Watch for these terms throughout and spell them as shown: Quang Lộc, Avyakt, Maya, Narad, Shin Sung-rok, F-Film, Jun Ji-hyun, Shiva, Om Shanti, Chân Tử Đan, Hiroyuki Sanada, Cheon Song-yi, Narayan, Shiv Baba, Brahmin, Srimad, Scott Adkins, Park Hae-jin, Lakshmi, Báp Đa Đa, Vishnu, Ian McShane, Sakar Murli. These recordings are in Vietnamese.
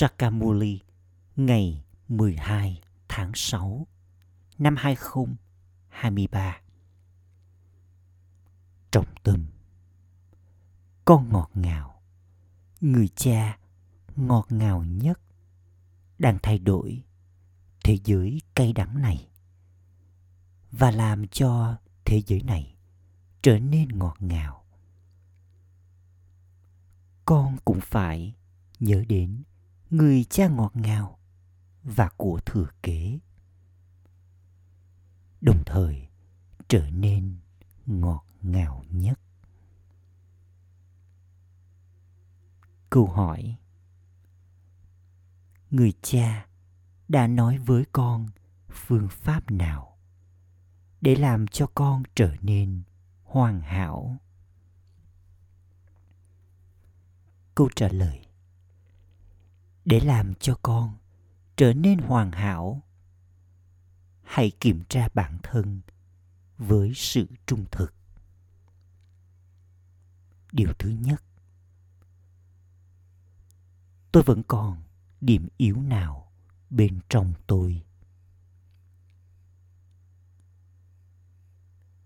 Sakar Murli ngày 12 tháng 6 năm 2023. Trọng tâm: con ngọt ngào, người cha ngọt ngào nhất đang thay đổi thế giới cay đắng này và làm cho thế giới này trở nên ngọt ngào. Con cũng phải nhớ đến người cha ngọt ngào và của thừa kế, đồng thời trở nên ngọt ngào nhất. Câu hỏi: người cha đã nói với con phương pháp nào để làm cho con trở nên hoàn hảo? Câu trả lời: để làm cho con trở nên hoàn hảo, hãy kiểm tra bản thân với sự trung thực. Điều thứ nhất: tôi vẫn còn điểm yếu nào bên trong tôi?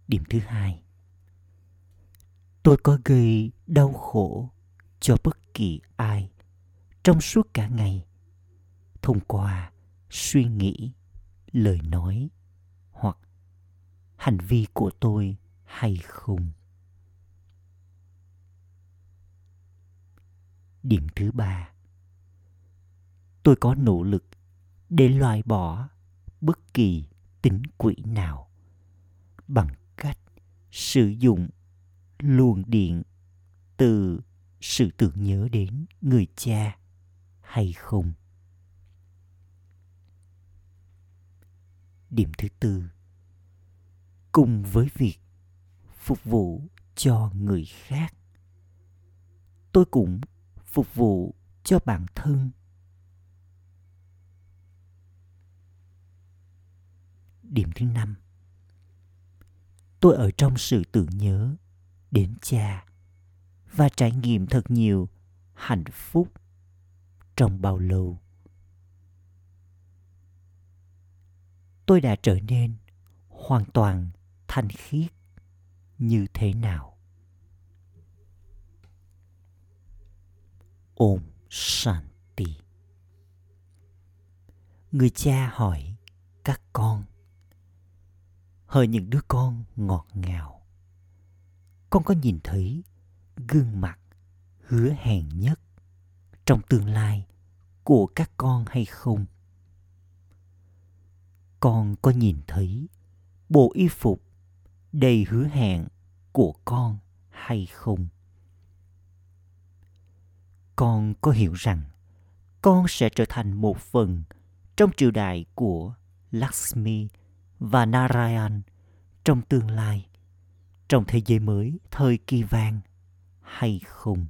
Điểm thứ hai: tôi có gây đau khổ cho bất kỳ ai trong suốt cả ngày thông qua suy nghĩ, lời nói hoặc hành vi của tôi hay không? Điểm thứ ba: tôi có nỗ lực để loại bỏ bất kỳ tính quỷ nào bằng cách sử dụng luồng điện từ sự tưởng nhớ đến người cha hay không? Điểm thứ tư: cùng với việc phục vụ cho người khác, tôi cũng phục vụ cho bản thân. Điểm thứ năm: tôi ở trong sự tưởng nhớ đến cha và trải nghiệm thật nhiều hạnh phúc trong bao lâu? Tôi đã trở nên hoàn toàn thanh khiết như thế nào? Om Shanti. Người cha hỏi các con: hỡi những đứa con ngọt ngào, con có nhìn thấy gương mặt hứa hẹn nhất trong tương lai của các con hay không? Con có nhìn thấy bộ y phục đầy hứa hẹn của con hay không? Con có hiểu rằng con sẽ trở thành một phần trong triều đại của Lakshmi và Narayan trong tương lai, trong thế giới mới thời kỳ vàng hay không?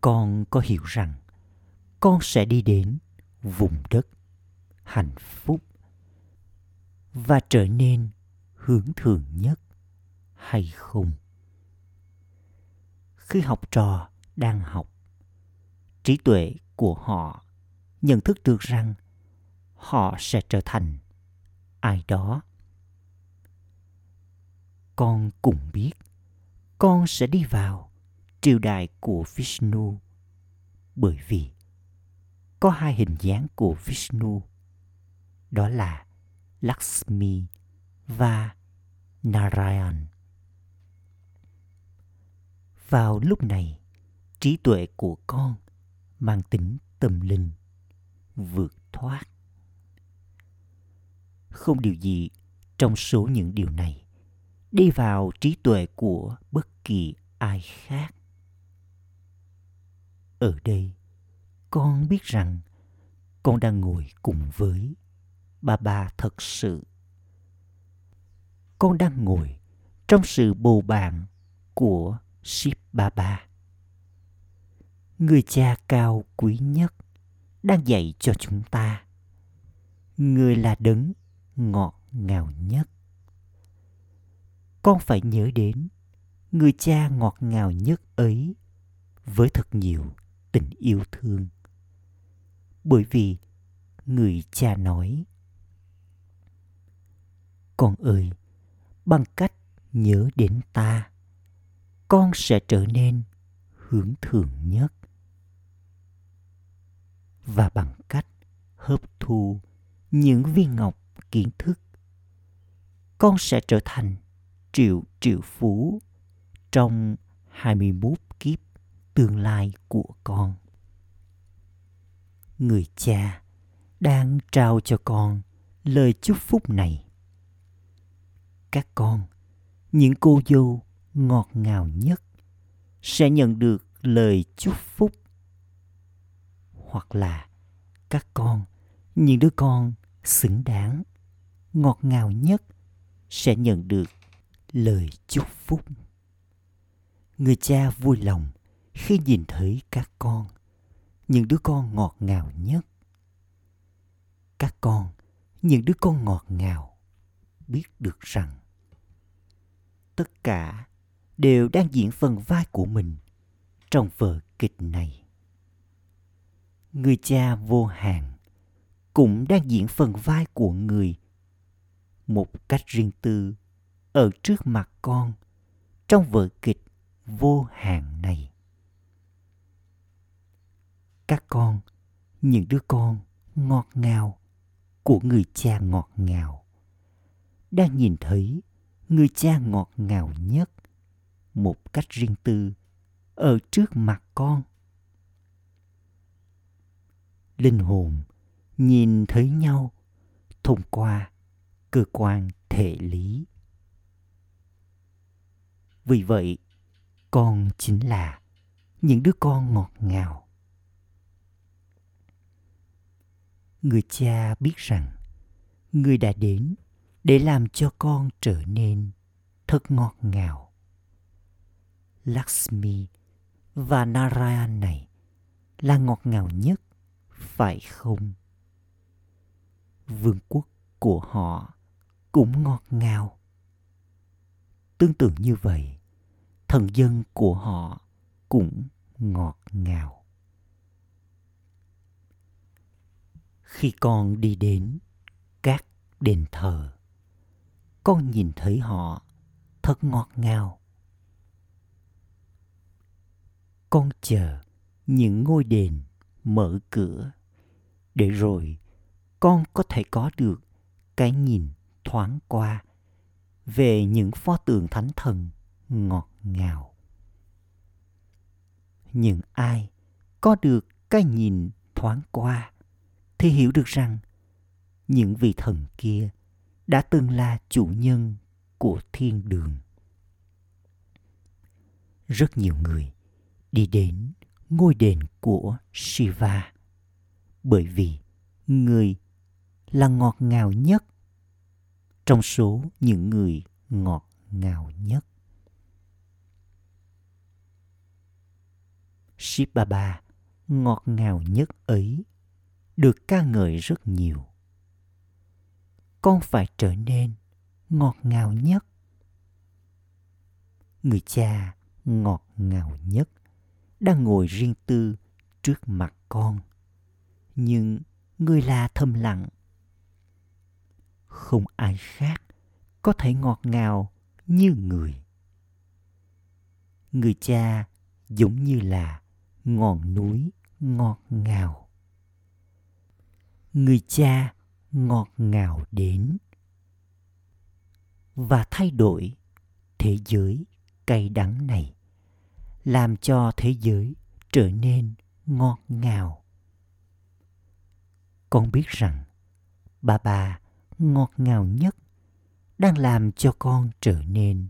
Con có hiểu rằng con sẽ đi đến vùng đất hạnh phúc và trở nên hướng thượng nhất hay không? Khi học trò đang học, trí tuệ của họ nhận thức được rằng họ sẽ trở thành ai đó. Con cũng biết con sẽ đi vào triều đại của Vishnu, bởi vì có hai hình dáng của Vishnu, đó là Lakshmi và Narayan. Vào lúc này, trí tuệ của con mang tính tâm linh, vượt thoát. Không điều gì trong số những điều này đi vào trí tuệ của bất kỳ ai khác. Ở đây, con biết rằng con đang ngồi cùng với Baba thật sự. Con đang ngồi trong sự bầu bạn của Shiv Baba, người cha cao quý nhất đang dạy cho chúng ta. Người là đấng ngọt ngào nhất. Con phải nhớ đến người cha ngọt ngào nhất ấy với thật nhiều tình yêu thương. Bởi vì người cha nói: Con ơi, bằng cách nhớ đến ta, con sẽ trở nên hướng thượng nhất. Và bằng cách hấp thu những viên ngọc kiến thức, con sẽ trở thành triệu triệu phú trong 21 kiếp tương lai của con. Người cha đang trao cho con lời chúc phúc này. Các con, những cô dâu ngọt ngào nhất sẽ nhận được lời chúc phúc. Hoặc là các con, những đứa con xứng đáng, ngọt ngào nhất sẽ nhận được lời chúc phúc. Người cha vui lòng khi nhìn thấy các con, những đứa con ngọt ngào nhất. Các con, những đứa con ngọt ngào biết được rằng tất cả đều đang diễn phần vai của mình trong vở kịch này. Người cha vô hạn cũng đang diễn phần vai của người một cách riêng tư ở trước mặt con trong vở kịch vô hạn này. Các con, những đứa con ngọt ngào của người cha ngọt ngào đang nhìn thấy người cha ngọt ngào nhất một cách riêng tư ở trước mặt con. Linh hồn nhìn thấy nhau thông qua cơ quan thể lý. Vì vậy, con chính là những đứa con ngọt ngào. Người cha biết rằng người đã đến để làm cho con trở nên thật ngọt ngào. Lakshmi và Narayan này là ngọt ngào nhất, phải không? Vương quốc của họ cũng ngọt ngào. Tương tự như vậy, thần dân của họ cũng ngọt ngào. Khi con đi đến các đền thờ, con nhìn thấy họ thật ngọt ngào. Con chờ những ngôi đền mở cửa để rồi con có thể có được cái nhìn thoáng qua về những pho tượng thánh thần ngọt ngào. Những ai có được cái nhìn thoáng qua thì hiểu được rằng những vị thần kia đã từng là chủ nhân của thiên đường. Rất nhiều người đi đến ngôi đền của Shiva bởi vì người là ngọt ngào nhất trong số những người ngọt ngào nhất. Shiv Baba ngọt ngào nhất ấy được ca ngợi rất nhiều. Con phải trở nên ngọt ngào nhất. Người cha ngọt ngào nhất đang ngồi riêng tư trước mặt con, nhưng người là thầm lặng. Không ai khác có thể ngọt ngào như người. Người cha giống như là ngọn núi ngọt ngào. Người cha ngọt ngào đến và thay đổi thế giới cay đắng này, làm cho thế giới trở nên ngọt ngào. Con biết rằng Baba ngọt ngào nhất đang làm cho con trở nên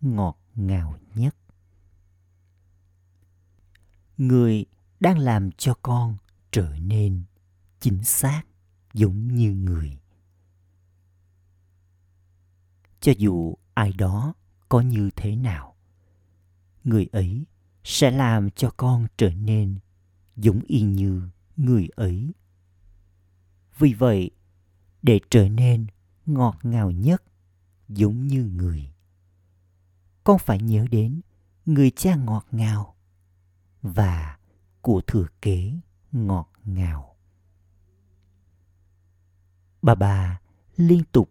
ngọt ngào nhất. Người đang làm cho con trở nên chính xác giống như người. Cho dù ai đó có như thế nào, người ấy sẽ làm cho con trở nên giống y như người ấy. Vì vậy, để trở nên ngọt ngào nhất giống như người, con phải nhớ đến người cha ngọt ngào. và của thừa kế ngọt ngào. Bà Ba liên tục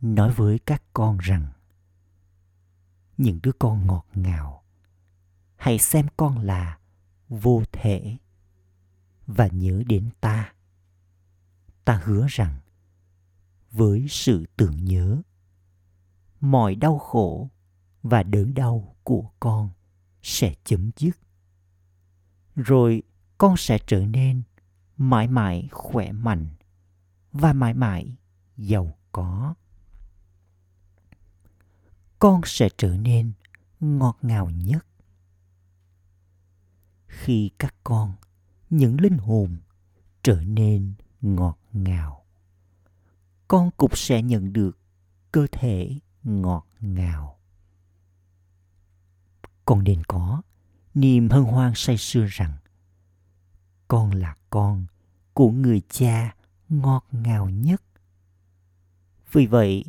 nói với các con rằng những đứa con ngọt ngào hãy xem con là vô thể và nhớ đến ta. Ta hứa rằng với sự tưởng nhớ, mọi đau khổ và đớn đau của con sẽ chấm dứt. Rồi con sẽ trở nên mãi mãi khỏe mạnh và mãi mãi giàu có. Con sẽ trở nên ngọt ngào nhất. Khi các con, những linh hồn, trở nên ngọt ngào, con cũng sẽ nhận được cơ thể ngọt ngào. Con nên có niềm hân hoan say sưa rằng con là con của người cha ngọt ngào nhất. Vì vậy,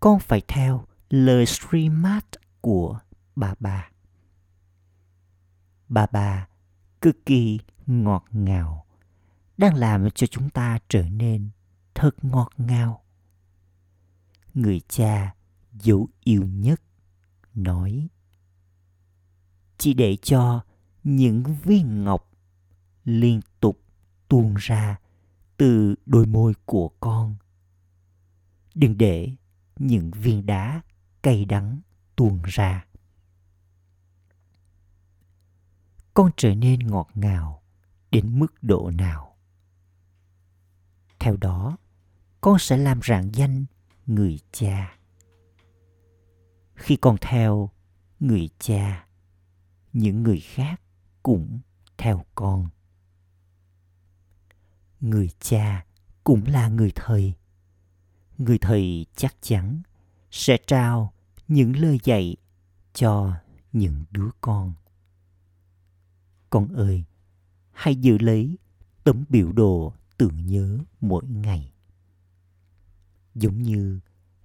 con phải theo lời Srimad của Bà Ba. Bà Ba cực kỳ ngọt ngào, đang làm cho chúng ta trở nên thật ngọt ngào. Người cha dẫu yêu nhất nói: chỉ để cho những viên ngọc liên tục tuôn ra từ đôi môi của con. Đừng để những viên đá cay đắng tuôn ra. Con trở nên ngọt ngào đến mức độ nào? Theo đó, con sẽ làm rạng danh người cha. Khi con theo người cha, những người khác cũng theo con. Người cha cũng là người thầy. Người thầy chắc chắn sẽ trao những lời dạy cho những đứa con. Con ơi, hãy giữ lấy tấm biểu đồ tưởng nhớ mỗi ngày. Giống như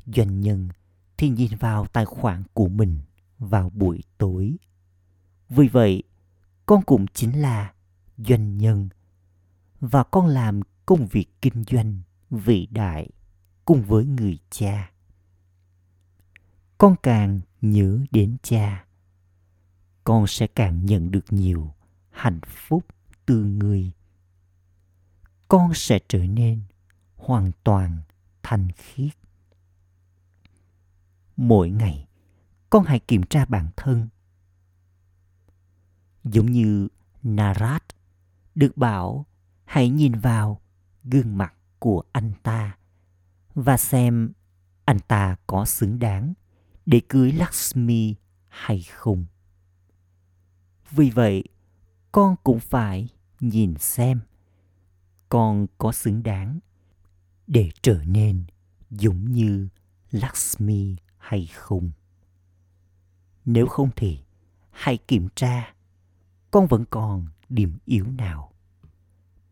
doanh nhân thì nhìn vào tài khoản của mình vào buổi tối. Vì vậy, con cũng chính là doanh nhân và con làm công việc kinh doanh vĩ đại cùng với người cha. Con càng nhớ đến cha, con sẽ càng nhận được nhiều hạnh phúc từ người. Con sẽ trở nên hoàn toàn thanh khiết. Mỗi ngày, con hãy kiểm tra bản thân. Giống như Narad được bảo hãy nhìn vào gương mặt của anh ta và xem anh ta có xứng đáng để cưới Lakshmi hay không. Vì vậy, con cũng phải nhìn xem con có xứng đáng để trở nên giống như Lakshmi hay không. Nếu không thì hãy kiểm tra con vẫn còn điểm yếu nào,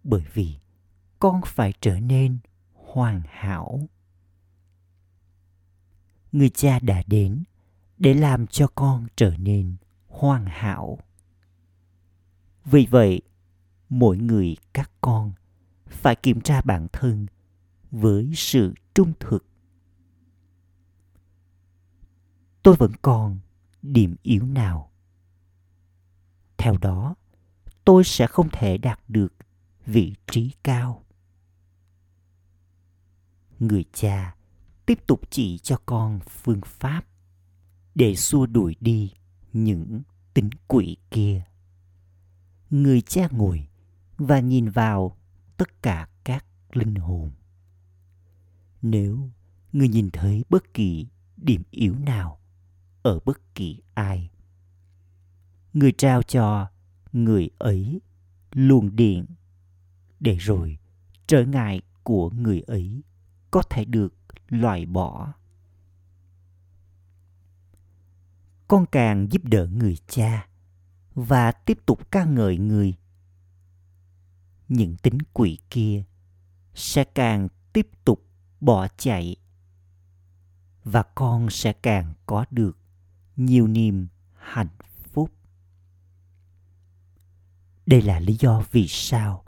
bởi vì con phải trở nên hoàn hảo. Người cha đã đến để làm cho con trở nên hoàn hảo. Vì vậy, mỗi người các con phải kiểm tra bản thân với sự trung thực. Tôi vẫn còn điểm yếu nào? Theo đó, tôi sẽ không thể đạt được vị trí cao. Người cha tiếp tục chỉ cho con phương pháp để xua đuổi đi những tính quỷ kia. Người cha ngồi và nhìn vào tất cả các linh hồn. Nếu người nhìn thấy bất kỳ điểm yếu nào ở bất kỳ ai, người trao cho người ấy luồng điện để rồi trở ngại của người ấy có thể được loại bỏ. Con càng giúp đỡ người cha và tiếp tục ca ngợi người, những tính quỷ kia sẽ càng tiếp tục bỏ chạy và con sẽ càng có được nhiều niềm hạnh phúc. Đây là lý do vì sao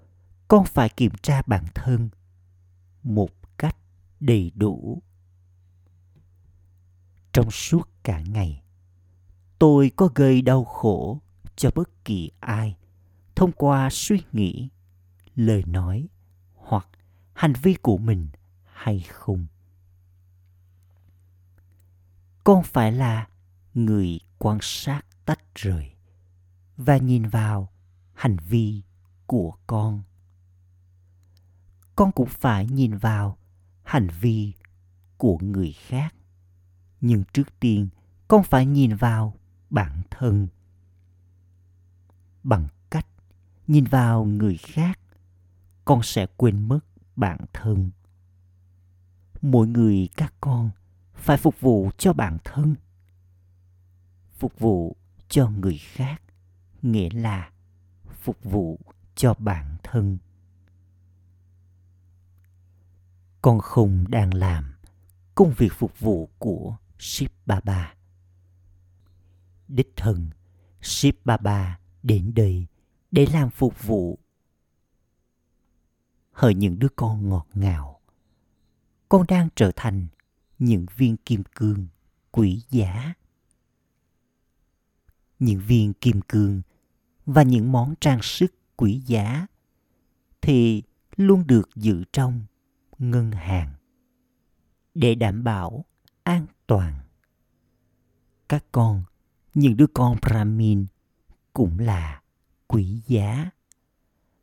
con phải kiểm tra bản thân một cách đầy đủ. Trong suốt cả ngày, tôi có gây đau khổ cho bất kỳ ai thông qua suy nghĩ, lời nói hoặc hành vi của mình hay không? Con phải là người quan sát tách rời và nhìn vào hành vi của con. Con cũng phải nhìn vào hành vi của người khác. Nhưng trước tiên, con phải nhìn vào bản thân. Bằng cách nhìn vào người khác, con sẽ quên mất bản thân. Mỗi người các con phải phục vụ cho bản thân. Phục vụ cho người khác nghĩa là phục vụ cho bản thân. Con không đang làm công việc phục vụ của Shiv Baba. Đích thân Shiv Baba đến đây để làm phục vụ. Hỡi những đứa con ngọt ngào, con đang trở thành những viên kim cương quý giá. Những viên kim cương và những món trang sức quý giá thì luôn được giữ trong ngân hàng để đảm bảo an toàn. Các con, những đứa con Brahmin cũng là quý giá,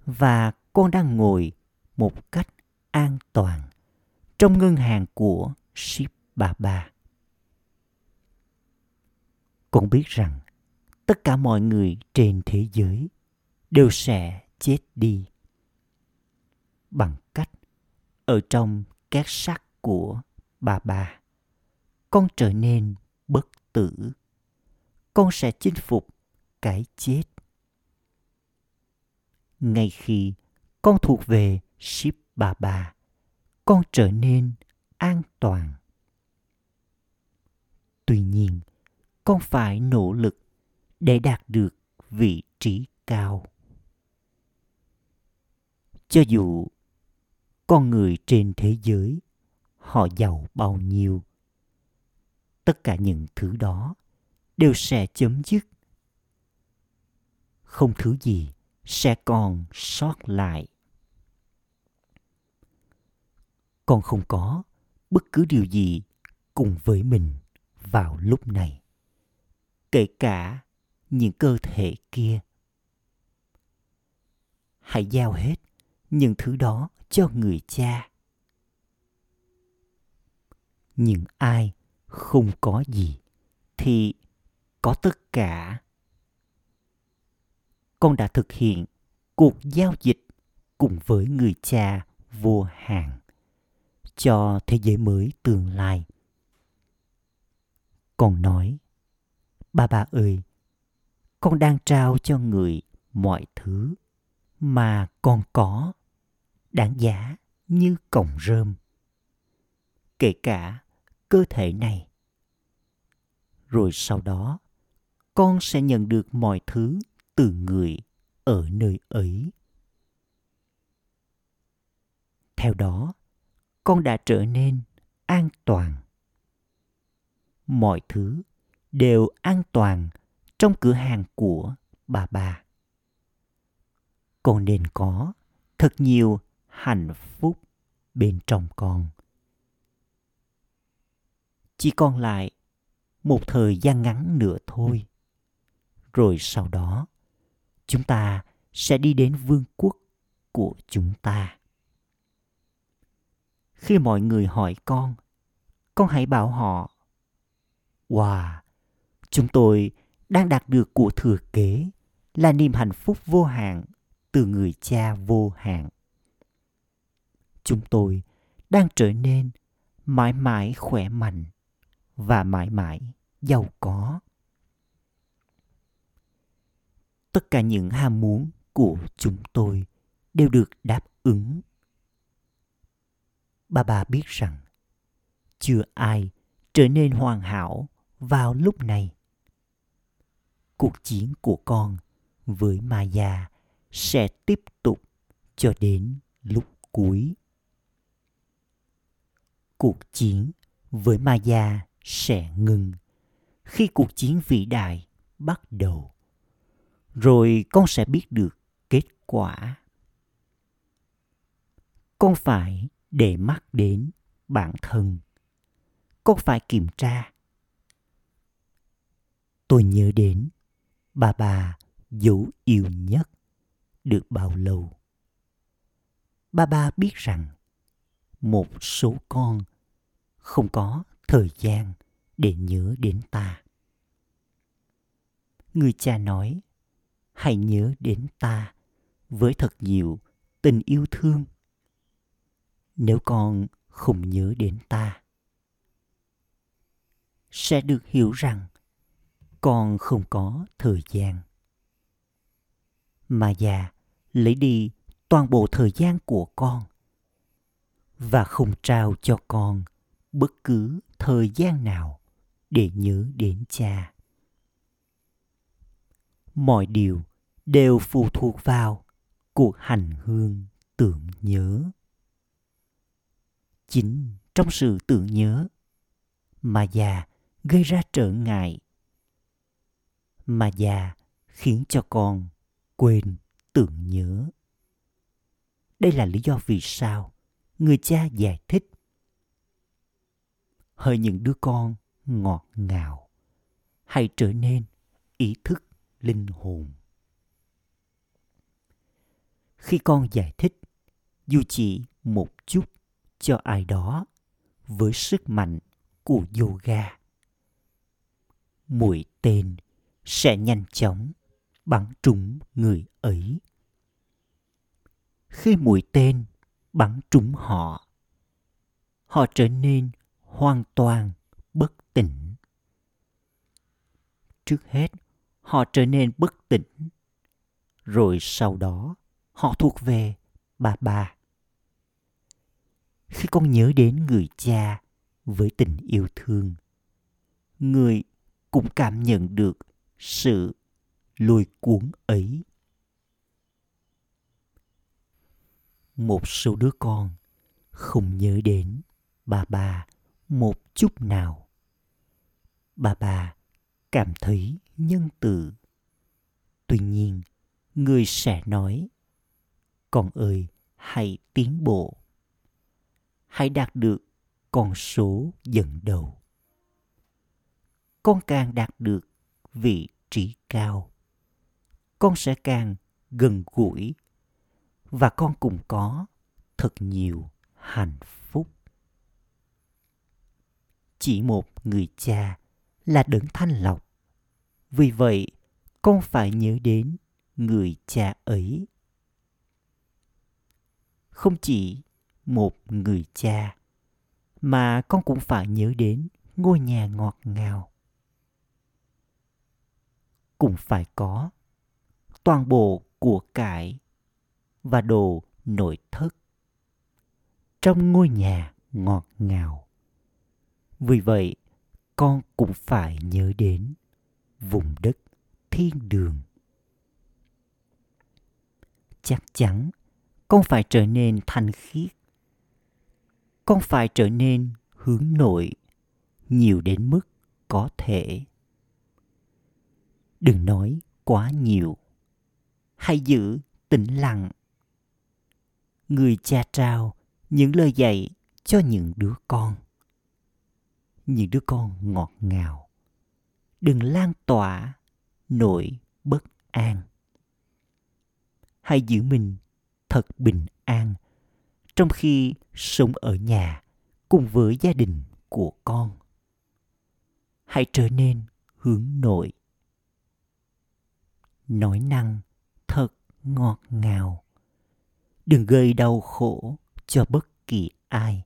và con đang ngồi một cách an toàn trong ngân hàng của Shiv Baba. Con biết rằng tất cả mọi người trên thế giới đều sẽ chết đi. Bằng cách ở trong các sắc của Baba, con trở nên bất tử. Con sẽ chinh phục cái chết. Ngay khi con thuộc về Shiv Baba, con trở nên an toàn. Tuy nhiên, con phải nỗ lực để đạt được vị trí cao. Cho dù con người trên thế giới họ giàu bao nhiêu, tất cả những thứ đó đều sẽ chấm dứt. Không thứ gì sẽ còn sót lại. Con không có bất cứ điều gì cùng với mình vào lúc này, kể cả những cơ thể kia. Hãy giao hết những thứ đó cho người cha. Những ai không có gì thì có tất cả. Con đã thực hiện cuộc giao dịch cùng với người cha vô hạn cho thế giới mới tương lai. Con nói, Baba ơi, con đang trao cho người mọi thứ mà con có, đáng giá như cọng rơm, kể cả cơ thể này. Rồi sau đó, con sẽ nhận được mọi thứ từ người ở nơi ấy. Theo đó, con đã trở nên an toàn. Mọi thứ đều an toàn trong cửa hàng của Baba. Con nên có thật nhiều hạnh phúc bên trong con. Chỉ còn lại một thời gian ngắn nữa thôi. Rồi sau đó, chúng ta sẽ đi đến vương quốc của chúng ta. Khi mọi người hỏi con hãy bảo họ, wow, chúng tôi đang đạt được của thừa kế là niềm hạnh phúc vô hạn từ người cha vô hạn. Chúng tôi đang trở nên mãi mãi khỏe mạnh và mãi mãi giàu có. Tất cả những ham muốn của chúng tôi đều được đáp ứng. Baba biết rằng chưa ai trở nên hoàn hảo vào lúc này. Cuộc chiến của con với Maya sẽ tiếp tục cho đến lúc cuối. Cuộc chiến với Maya sẽ ngừng khi cuộc chiến vĩ đại bắt đầu. Rồi con sẽ biết được kết quả. Con phải để mắt đến bản thân. Con phải kiểm tra. Tôi nhớ đến bà dấu yêu nhất được bao lâu. Bà biết rằng một số con không có thời gian để nhớ đến ta. Người cha nói, hãy nhớ đến ta với thật nhiều tình yêu thương. Nếu con không nhớ đến ta, sẽ được hiểu rằng con không có thời gian. Maya lấy đi toàn bộ thời gian của con và không trao cho con bất cứ thời gian nào để nhớ đến cha. Mọi điều đều phụ thuộc vào cuộc hành hương tưởng nhớ. Chính trong sự tưởng nhớ, Maya gây ra trở ngại. Maya khiến cho con quên tưởng nhớ. Đây là lý do vì sao người cha giải thích. Hỡi những đứa con ngọt ngào, hãy trở nên ý thức linh hồn. Khi con giải thích, dù chỉ một chút cho ai đó với sức mạnh của yoga, mũi tên sẽ nhanh chóng bắn trúng người ấy. Khi mũi tên bắn trúng họ, họ trở nên hoàn toàn bất tỉnh. Trước hết, họ trở nên bất tỉnh, rồi sau đó họ thuộc về Baba. Khi con nhớ đến người cha với tình yêu thương, người cũng cảm nhận được sự lôi cuốn ấy. Một số đứa con không nhớ đến Baba một chút nào. Baba cảm thấy nhân từ. Tuy nhiên, người sẽ nói, con ơi, hãy tiến bộ. Hãy đạt được con số dẫn đầu. Con càng đạt được vị trí cao, con sẽ càng gần gũi và con cũng có thật nhiều hạnh phúc. Chỉ một người cha là đấng thanh lọc. Vì vậy, con phải nhớ đến người cha ấy. Không chỉ một người cha, mà con cũng phải nhớ đến ngôi nhà ngọt ngào. Cũng phải có toàn bộ của cải và đồ nội thất trong ngôi nhà ngọt ngào. Vì vậy, con cũng phải nhớ đến vùng đất thiên đường. Chắc chắn con phải trở nên thanh khiết. Con phải trở nên hướng nội nhiều đến mức có thể. Đừng nói quá nhiều. Hãy giữ tĩnh lặng. Người cha trao những lời dạy cho những đứa con. Những đứa con ngọt ngào. Đừng lan tỏa nỗi bất an. Hãy giữ mình thật bình an trong khi sống ở nhà cùng với gia đình của con. Hãy trở nên hướng nội. Nói năng thật ngọt ngào. Đừng gây đau khổ cho bất kỳ ai.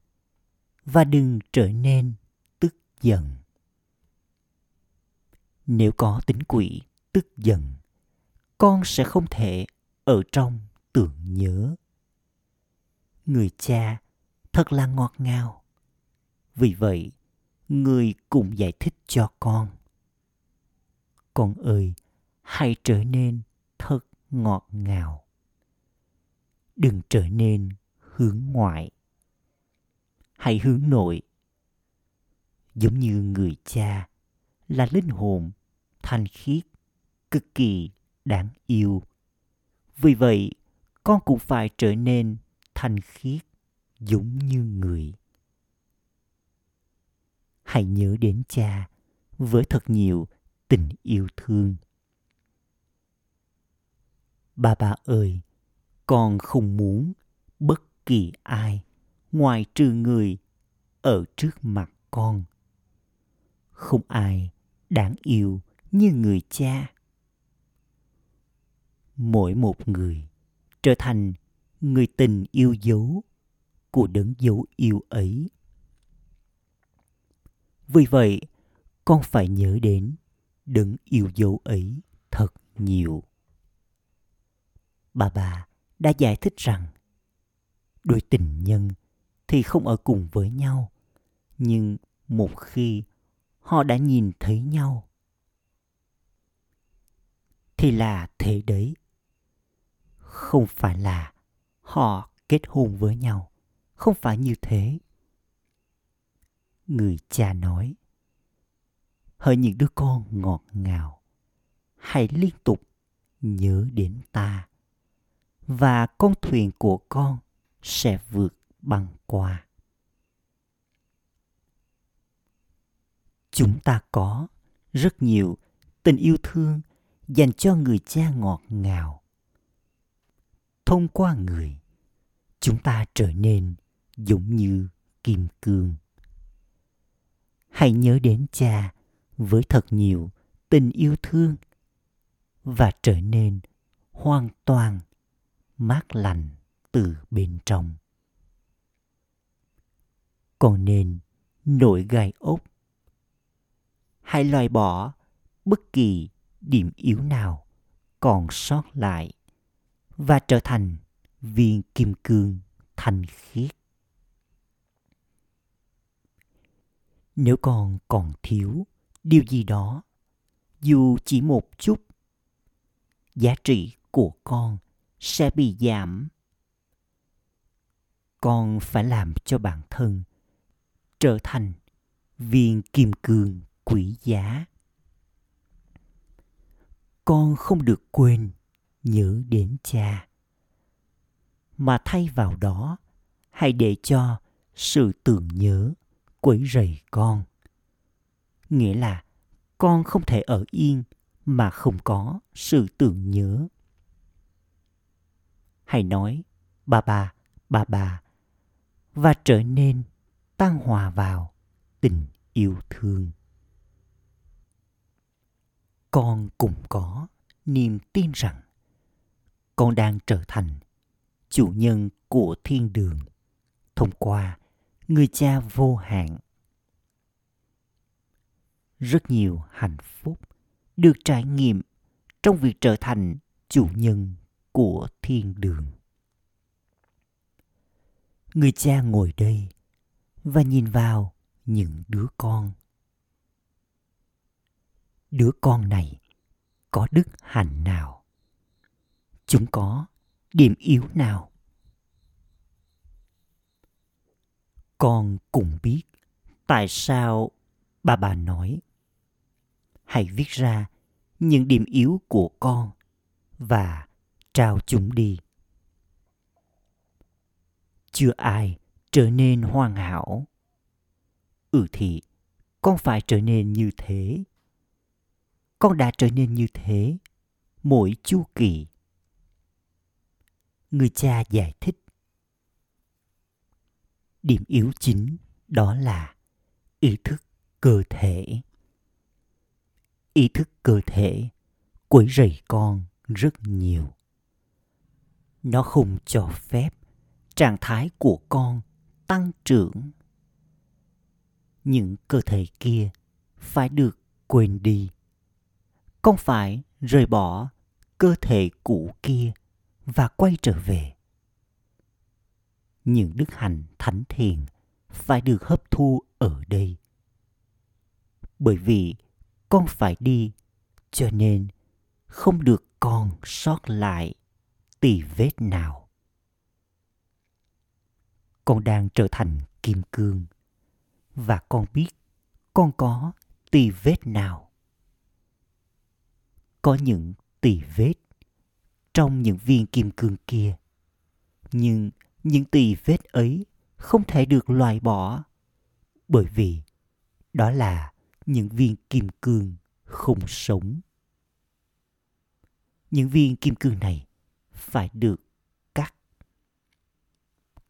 Và đừng trở nên tức giận. Nếu có tính quỷ tức giận, con sẽ không thể ở trong tưởng nhớ. Người cha thật là ngọt ngào. Vì vậy, người cũng giải thích cho con. Con ơi, hãy trở nên thật ngọt ngào. đừng trở nên hướng ngoại. Hãy hướng nội. Giống như người cha là linh hồn thanh khiết, cực kỳ đáng yêu. Vì vậy, con cũng phải trở nên thanh khiết giống như người. Hãy nhớ đến cha với thật nhiều tình yêu thương. Baba ơi, con không muốn bất kỳ ai ngoài trừ người ở trước mặt con. Không ai đáng yêu như người cha. Mỗi một người trở thành người tình yêu dấu của đấng dấu yêu ấy. Vì vậy, con phải nhớ đến đấng yêu dấu ấy thật nhiều. Bà đã giải thích rằng đôi tình nhân thì không ở cùng với nhau, nhưng một khi họ đã nhìn thấy nhau thì là thế đấy. Không phải là họ kết hôn với nhau, không phải như thế. Người cha nói, hỡi những đứa con ngọt ngào, hãy liên tục nhớ đến ta, và con thuyền của con sẽ vượt băng qua. Chúng ta có rất nhiều tình yêu thương dành cho người cha ngọt ngào. Thông qua người, chúng ta trở nên giống như kim cương. Hãy nhớ đến cha với thật nhiều tình yêu thương và trở nên hoàn toàn mát lành từ bên trong. Còn nên nổi gai ốc. Hãy loại bỏ bất kỳ điểm yếu nào còn sót lại và trở thành viên kim cương thanh khiết. Nếu con còn thiếu điều gì đó, dù chỉ một chút, giá trị của con sẽ bị giảm. Con phải làm cho bản thân trở thành viên kim cương quý giá. Con không được quên nhớ đến cha, mà thay vào đó hãy để cho sự tưởng nhớ quấy rầy con. Nghĩa là con không thể ở yên mà không có sự tưởng nhớ. Hãy nói bà và trở nên tan hòa vào tình yêu thương. Con cũng có niềm tin rằng con đang trở thành chủ nhân của thiên đường thông qua người cha vô hạn. Rất nhiều hạnh phúc được trải nghiệm trong việc trở thành chủ nhân của thiên đường. Người cha ngồi đây và nhìn vào những đứa con. Đứa con này có đức hạnh nào? Chúng có điểm yếu nào? Con cũng biết tại sao bà nói, hãy viết ra những điểm yếu của con và trao chúng đi. Chưa ai trở nên hoàn hảo. Thì con phải trở nên như thế. Con đã trở nên như thế mỗi chu kỳ. Người cha giải thích. Điểm yếu chính đó là ý thức cơ thể. Ý thức cơ thể quấy rầy con rất nhiều. Nó không cho phép trạng thái của con tăng trưởng. Những cơ thể kia phải được quên đi. Con phải rời bỏ cơ thể cũ kia và quay trở về. Những đức hạnh thánh thiện phải được hấp thu ở đây. Bởi vì con phải đi, cho nên không được con sót lại tì vết nào. con đang trở thành kim cương. Và con biết con có tì vết nào. Có những tì vết trong những viên kim cương kia. Nhưng những tì vết ấy không thể được loại bỏ, bởi vì đó là những viên kim cương không sống. Những viên kim cương này phải được cắt.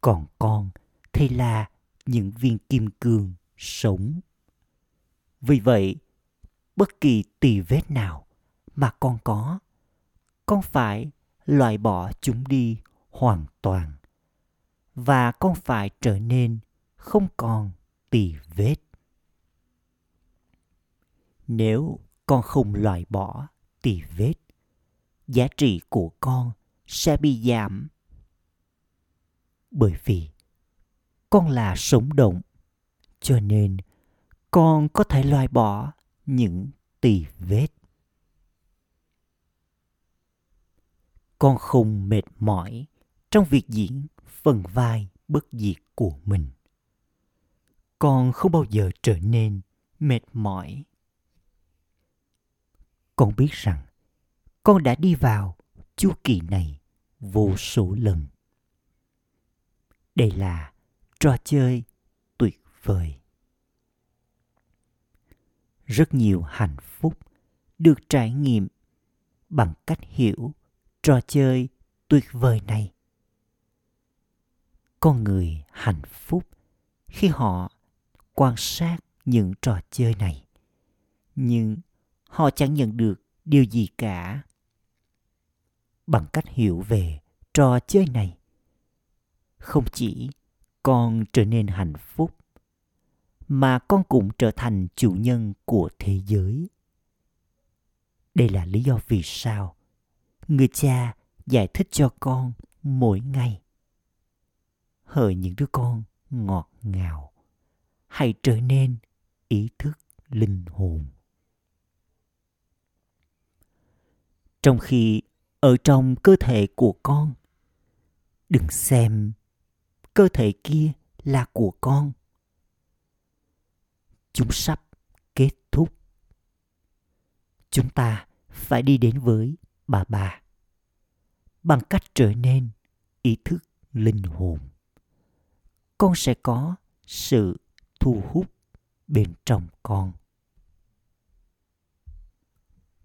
Còn con thì là những viên kim cương sống. Vì vậy, bất kỳ tì vết nào mà con có, con phải loại bỏ chúng đi hoàn toàn. Và con phải trở nên không còn tì vết. Nếu con không loại bỏ tì vết, giá trị của con sẽ bị giảm. Bởi vì con là sống động, cho nên con có thể loại bỏ những tì vết. Con không mệt mỏi trong việc diễn phần vai bất diệt của mình. Con không bao giờ trở nên mệt mỏi. Con biết rằng con đã đi vào chu kỳ này vô số lần. Đây là trò chơi tuyệt vời. Rất nhiều hạnh phúc được trải nghiệm bằng cách hiểu trò chơi tuyệt vời này. Con người hạnh phúc khi họ quan sát những trò chơi này, nhưng họ chẳng nhận được điều gì cả. Bằng cách hiểu về trò chơi này, không chỉ con trở nên hạnh phúc, mà con cũng trở thành chủ nhân của thế giới. Đây là lý do vì sao người cha giải thích cho con mỗi ngày. Hỡi những đứa con ngọt ngào, hãy trở nên ý thức linh hồn. Trong khi ở trong cơ thể của con, đừng xem cơ thể kia là của con. Chúng sắp kết thúc. Chúng ta phải đi đến với Bà bằng cách trở nên ý thức linh hồn. Con sẽ có sự thu hút bên trong con.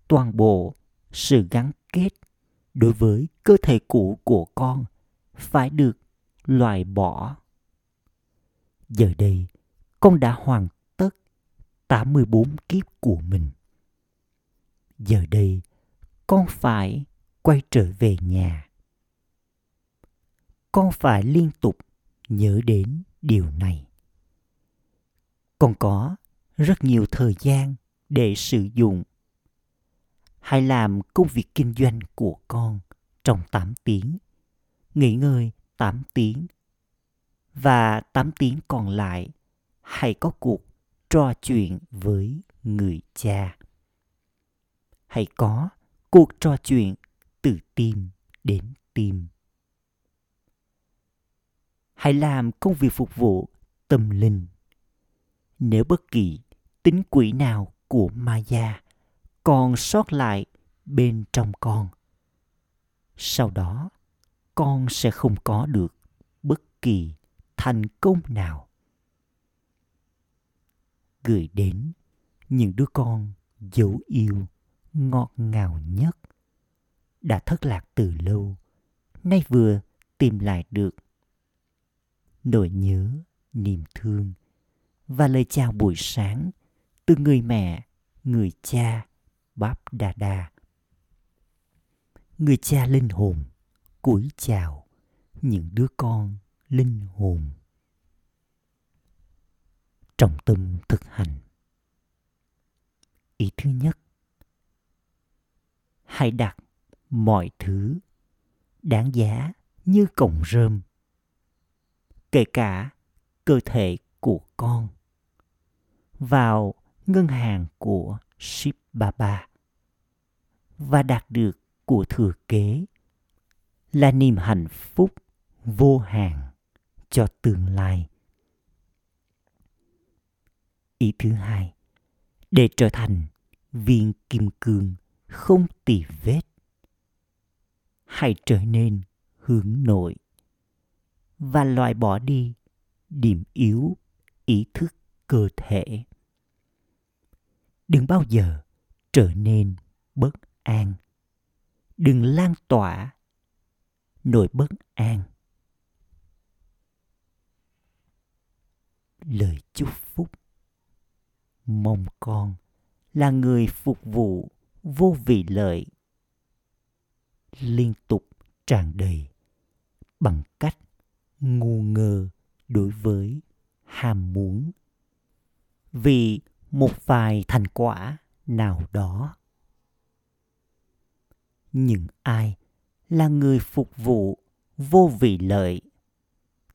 Toàn bộ sự gắn kết đối với cơ thể cũ của con phải được loại bỏ. Giờ đây, con đã hoàn tất 84 kiếp của mình. Giờ đây, con phải quay trở về nhà. Con phải liên tục nhớ đến điều này. Con có rất nhiều thời gian để sử dụng. Hãy làm công việc kinh doanh của con trong 8 tiếng, nghỉ ngơi 8 tiếng. Và 8 tiếng còn lại, hãy có cuộc trò chuyện với người cha. Hãy có cuộc trò chuyện từ tim đến tim. Hãy làm công việc phục vụ tâm linh. Nếu bất kỳ tính quỷ nào của Maya còn sót lại bên trong con, sau đó con sẽ không có được bất kỳ thành công nào. Gửi đến những đứa con dấu yêu ngọt ngào nhất, đã thất lạc từ lâu, nay vừa tìm lại được nỗi nhớ, niềm thương và lời chào buổi sáng từ người mẹ, người cha Báp Đa Đa. Người cha linh hồn cúi chào những đứa con linh hồn. Trọng tâm thực hành. Ý thứ nhất, hãy đặt mọi thứ đáng giá như cọng rơm, kể cả cơ thể của con, vào ngân hàng của Shiv Baba và đạt được của thừa kế là niềm hạnh phúc vô hạn cho tương lai. Ý thứ hai, để trở thành viên kim cương không tì vết, hãy trở nên hướng nội và loại bỏ đi điểm yếu ý thức cơ thể. Đừng bao giờ trở nên bất an. Đừng lan tỏa nỗi bất an. Lời chúc phúc. Mong con là người phục vụ vô vị lợi, liên tục tràn đầy bằng cách ngu ngơ đối với ham muốn vì một vài thành quả nào đó. Những ai là người phục vụ vô vị lợi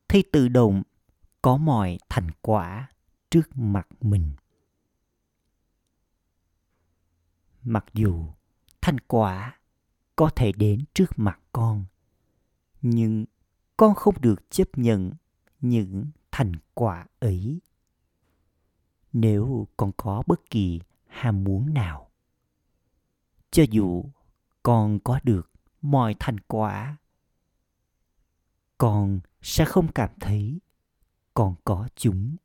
thì tự động có mọi thành quả trước mặt mình. Mặc dù thành quả có thể đến trước mặt con, nhưng con không được chấp nhận những thành quả ấy. Nếu con có bất kỳ ham muốn nào, cho dù con có được mọi thành quả, con sẽ không cảm thấy con có chúng.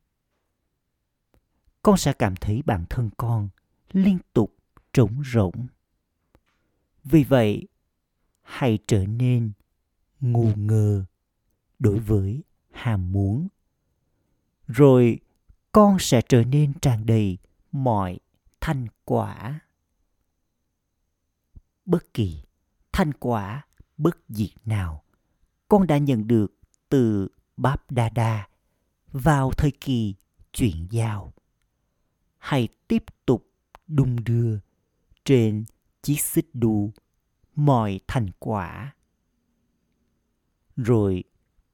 Con sẽ cảm thấy bản thân con liên tục trống rỗng. Vì vậy, hãy trở nên ngu ngơ đối với ham muốn. Rồi con sẽ trở nên tràn đầy mọi thành quả. Bất kỳ thành quả bất diệt nào con đã nhận được từ Báp Đa Đa vào thời kỳ chuyển giao, hãy tiếp tục đung đưa trên chiếc xích đu mọi thành quả. Rồi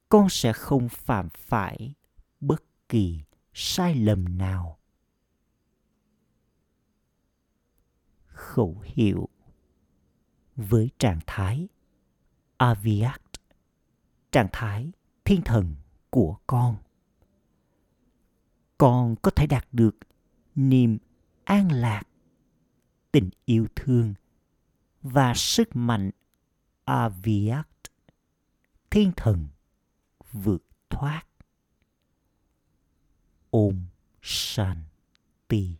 con sẽ không phạm phải bất kỳ sai lầm nào. Khẩu hiệu với trạng thái Avyakt, trạng thái thiên thần của con có thể đạt được niềm an lạc, tình yêu thương và sức mạnh Avyakt, thiên thần vượt thoát. Om Shanti.